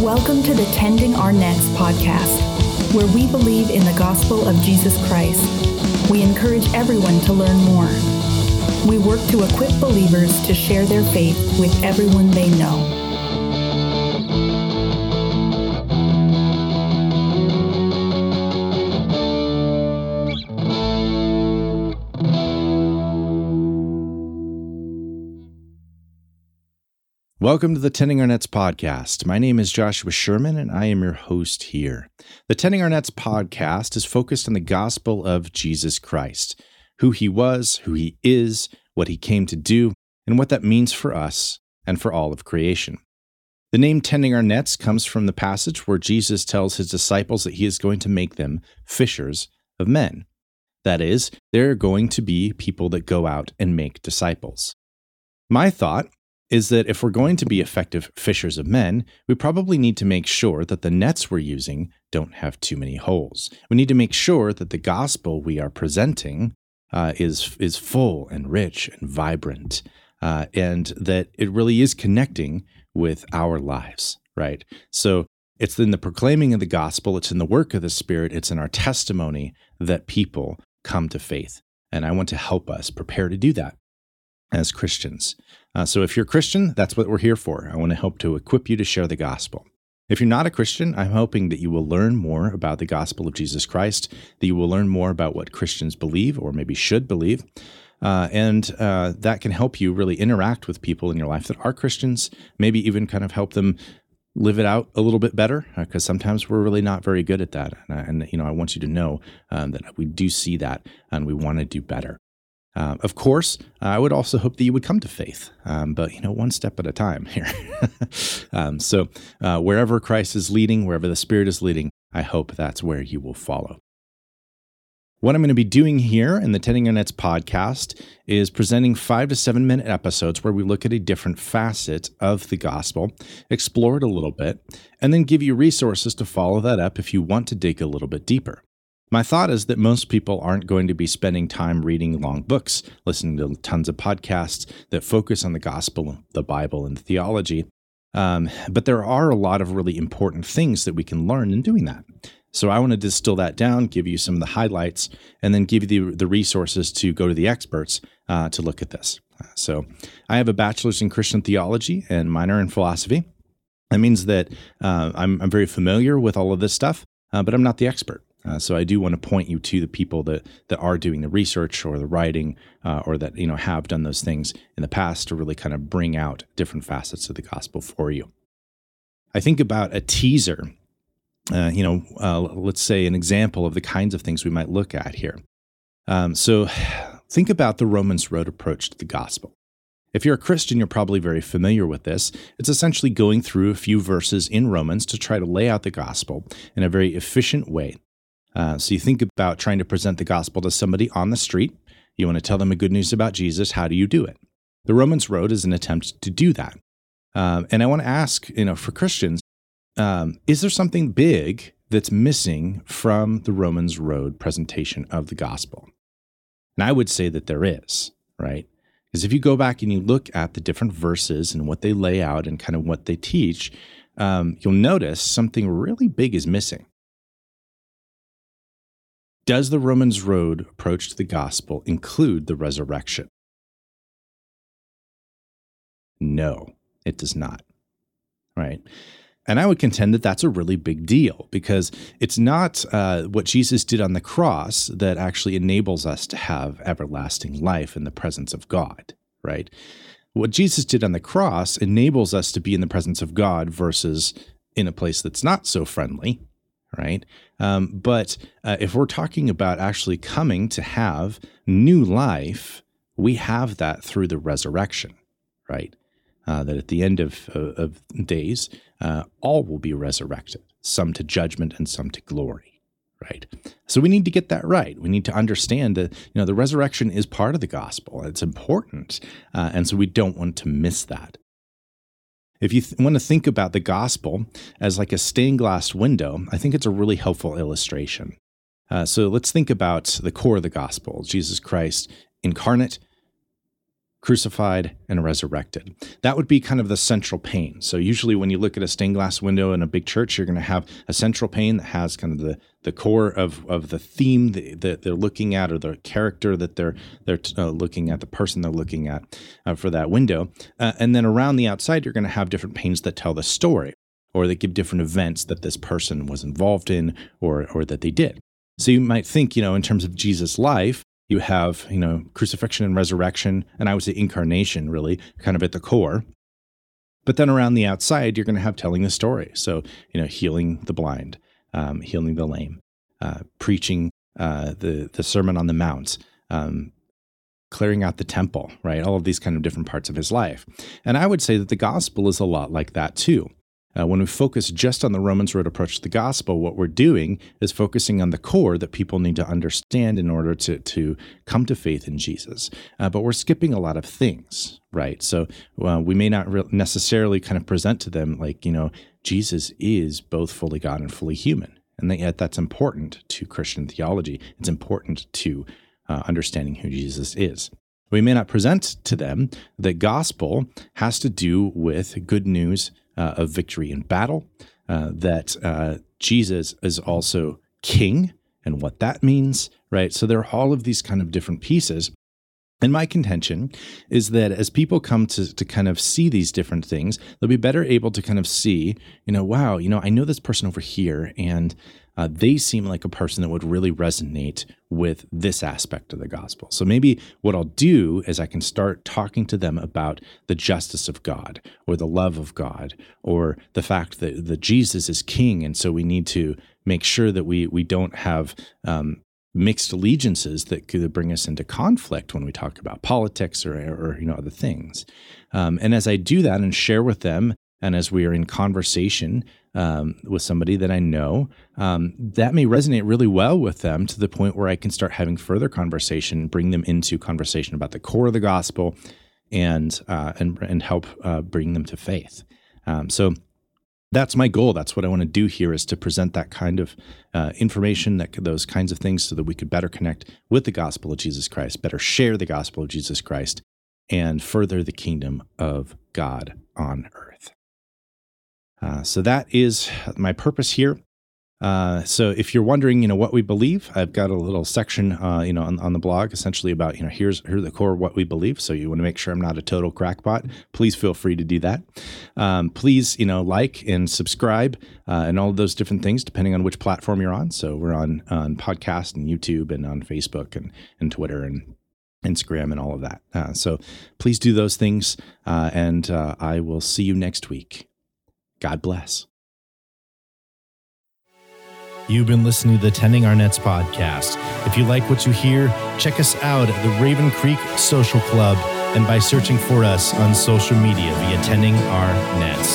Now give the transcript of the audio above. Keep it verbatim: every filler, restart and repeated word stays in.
Welcome to the Tending Our Necks podcast, where we believe in the gospel of Jesus Christ. We encourage everyone to learn more. We work to equip believers to share their faith with everyone they know. Welcome to the Tending Our Nets podcast. My name is Joshua Sherman, and I am your host here. The Tending Our Nets podcast is focused on the gospel of Jesus Christ, who he was, who he is, what he came to do, and what that means for us and for all of creation. The name Tending Our Nets comes from the passage where Jesus tells his disciples that he is going to make them fishers of men. That is, they're going to be people that go out and make disciples. My thought is that if we're going to be effective fishers of men, we probably need to make sure that the nets we're using don't have too many holes. We need to make sure that the gospel we are presenting uh, is, is full and rich and vibrant, uh, and that it really is connecting with our lives, right? So it's in the proclaiming of the gospel, it's in the work of the Spirit, it's in our testimony that people come to faith. And I want to help us prepare to do that as Christians. Uh, so if you're a Christian, that's what we're here for. I want to help to equip you to share the gospel. If you're not a Christian, I'm hoping that you will learn more about the gospel of Jesus Christ, that you will learn more about what Christians believe or maybe should believe, uh, and uh, that can help you really interact with people in your life that are Christians, maybe even kind of help them live it out a little bit better, because uh, sometimes we're really not very good at that. And, and you know, I want you to know um, that we do see that and we want to do better. Um, of course, I would also hope that you would come to faith, um, but, you know, one step at a time here. um, so uh, wherever Christ is leading, wherever the Spirit is leading, I hope that's where you will follow. What I'm going to be doing here in the Tending Our Nets podcast is presenting five to seven minute episodes where we look at a different facet of the gospel, explore it a little bit, and then give you resources to follow that up if you want to dig a little bit deeper. My thought is that most people aren't going to be spending time reading long books, listening to tons of podcasts that focus on the gospel, the Bible, and theology. Um, but there are a lot of really important things that we can learn in doing that. So I want to distill that down, give you some of the highlights, and then give you the, the resources to go to the experts uh, to look at this. So I have a bachelor's in Christian theology and minor in philosophy. That means that uh, I'm, I'm very familiar with all of this stuff, uh, but I'm not the expert. Uh, so I do want to point you to the people that, that are doing the research or the writing uh, or that, you know, have done those things in the past to really kind of bring out different facets of the gospel for you. I think about a teaser, uh, you know, uh, let's say an example of the kinds of things we might look at here. Um, so think about the Romans Road approach to the gospel. If you're a Christian, you're probably very familiar with this. It's essentially going through a few verses in Romans to try to lay out the gospel in a very efficient way. Uh, so you think about trying to present the gospel to somebody on the street. You want to tell them the good news about Jesus. How do you do it? The Romans Road is an attempt to do that. Um, and I want to ask, you know, for Christians, um, is there something big that's missing from the Romans Road presentation of the gospel? And I would say that there is, right? Because if you go back and you look at the different verses and what they lay out and kind of what they teach, um, you'll notice something really big is missing. Does the Romans Road approach to the gospel include the resurrection? No, it does not, right? And I would contend that that's a really big deal because it's not uh, what Jesus did on the cross that actually enables us to have everlasting life in the presence of God, right? What Jesus did on the cross enables us to be in the presence of God versus in a place that's not so friendly, right? Um, but uh, if we're talking about actually coming to have new life, we have that through the resurrection, right? Uh, that at the end of, of days, uh, all will be resurrected, some to judgment and some to glory, right? So we need to get that right. We need to understand that, you know, the resurrection is part of the gospel. It's important. Uh, and so we don't want to miss that. If you th- want to think about the gospel as like a stained glass window, I think it's a really helpful illustration. Uh, so let's think about the core of the gospel, Jesus Christ incarnate, crucified, and resurrected. That would be kind of the central pane. So usually when you look at a stained glass window in a big church, you're going to have a central pane that has kind of the the core of of the theme that they're looking at, or the character that they're they're uh, looking at, the person they're looking at uh, for that window. Uh, and then around the outside, you're going to have different panes that tell the story, or that give different events that this person was involved in, or or that they did. So you might think, you know, in terms of Jesus' life, you have, you know, crucifixion and resurrection, and I would say incarnation, really, kind of at the core. But then around the outside, you're going to have telling the story. So, you know, healing the blind, um, healing the lame, uh, preaching uh, the the Sermon on the Mount, um, clearing out the temple, right? All of these kind of different parts of his life. And I would say that the gospel is a lot like that too. Uh, when we focus just on the Romans Road approach to the gospel, what we're doing is focusing on the core that people need to understand in order to, to come to faith in Jesus. Uh, but we're skipping a lot of things, right? So uh, we may not re- necessarily kind of present to them like, you know, Jesus is both fully God and fully human. And yet that's important to Christian theology. It's important to uh, understanding who Jesus is. We may not present to them that gospel has to do with good news Uh, of victory in battle, uh, that uh, Jesus is also king and what that means, right? So there are all of these kind of different pieces. And my contention is that as people come to, to kind of see these different things, they'll be better able to kind of see, you know, wow, you know, I know this person over here, and uh, they seem like a person that would really resonate with this aspect of the gospel. So maybe what I'll do is I can start talking to them about the justice of God, or the love of God, or the fact that, that Jesus is king, and so we need to make sure that we we don't have um mixed allegiances that could bring us into conflict when we talk about politics or, or you know, other things. Um, and as I do that and share with them, and as we are in conversation um, with somebody that I know, um, that may resonate really well with them to the point where I can start having further conversation, bring them into conversation about the core of the gospel, and uh, and and help uh, bring them to faith. Um, so. That's my goal. That's what I want to do here, is to present that kind of uh, information, that those kinds of things, so that we could better connect with the gospel of Jesus Christ, better share the gospel of Jesus Christ, and further the kingdom of God on earth. Uh, so that is my purpose here. Uh, so if you're wondering, you know, what we believe, I've got a little section, uh, you know, on, on the blog essentially about, you know, here's, here's the core of what we believe. So you want to make sure I'm not a total crackpot. Please feel free to do that. Um, please, you know, like and subscribe uh, and all of those different things, depending on which platform you're on. So we're on, on podcast and YouTube and on Facebook and, and Twitter and Instagram and all of that. Uh, so please do those things. Uh, and uh, I will see you next week. God bless. You've been listening to the Tending Our Nets podcast. If you like what you hear, check us out at the Raven Creek Social Club and by searching for us on social media via Tending Our Nets.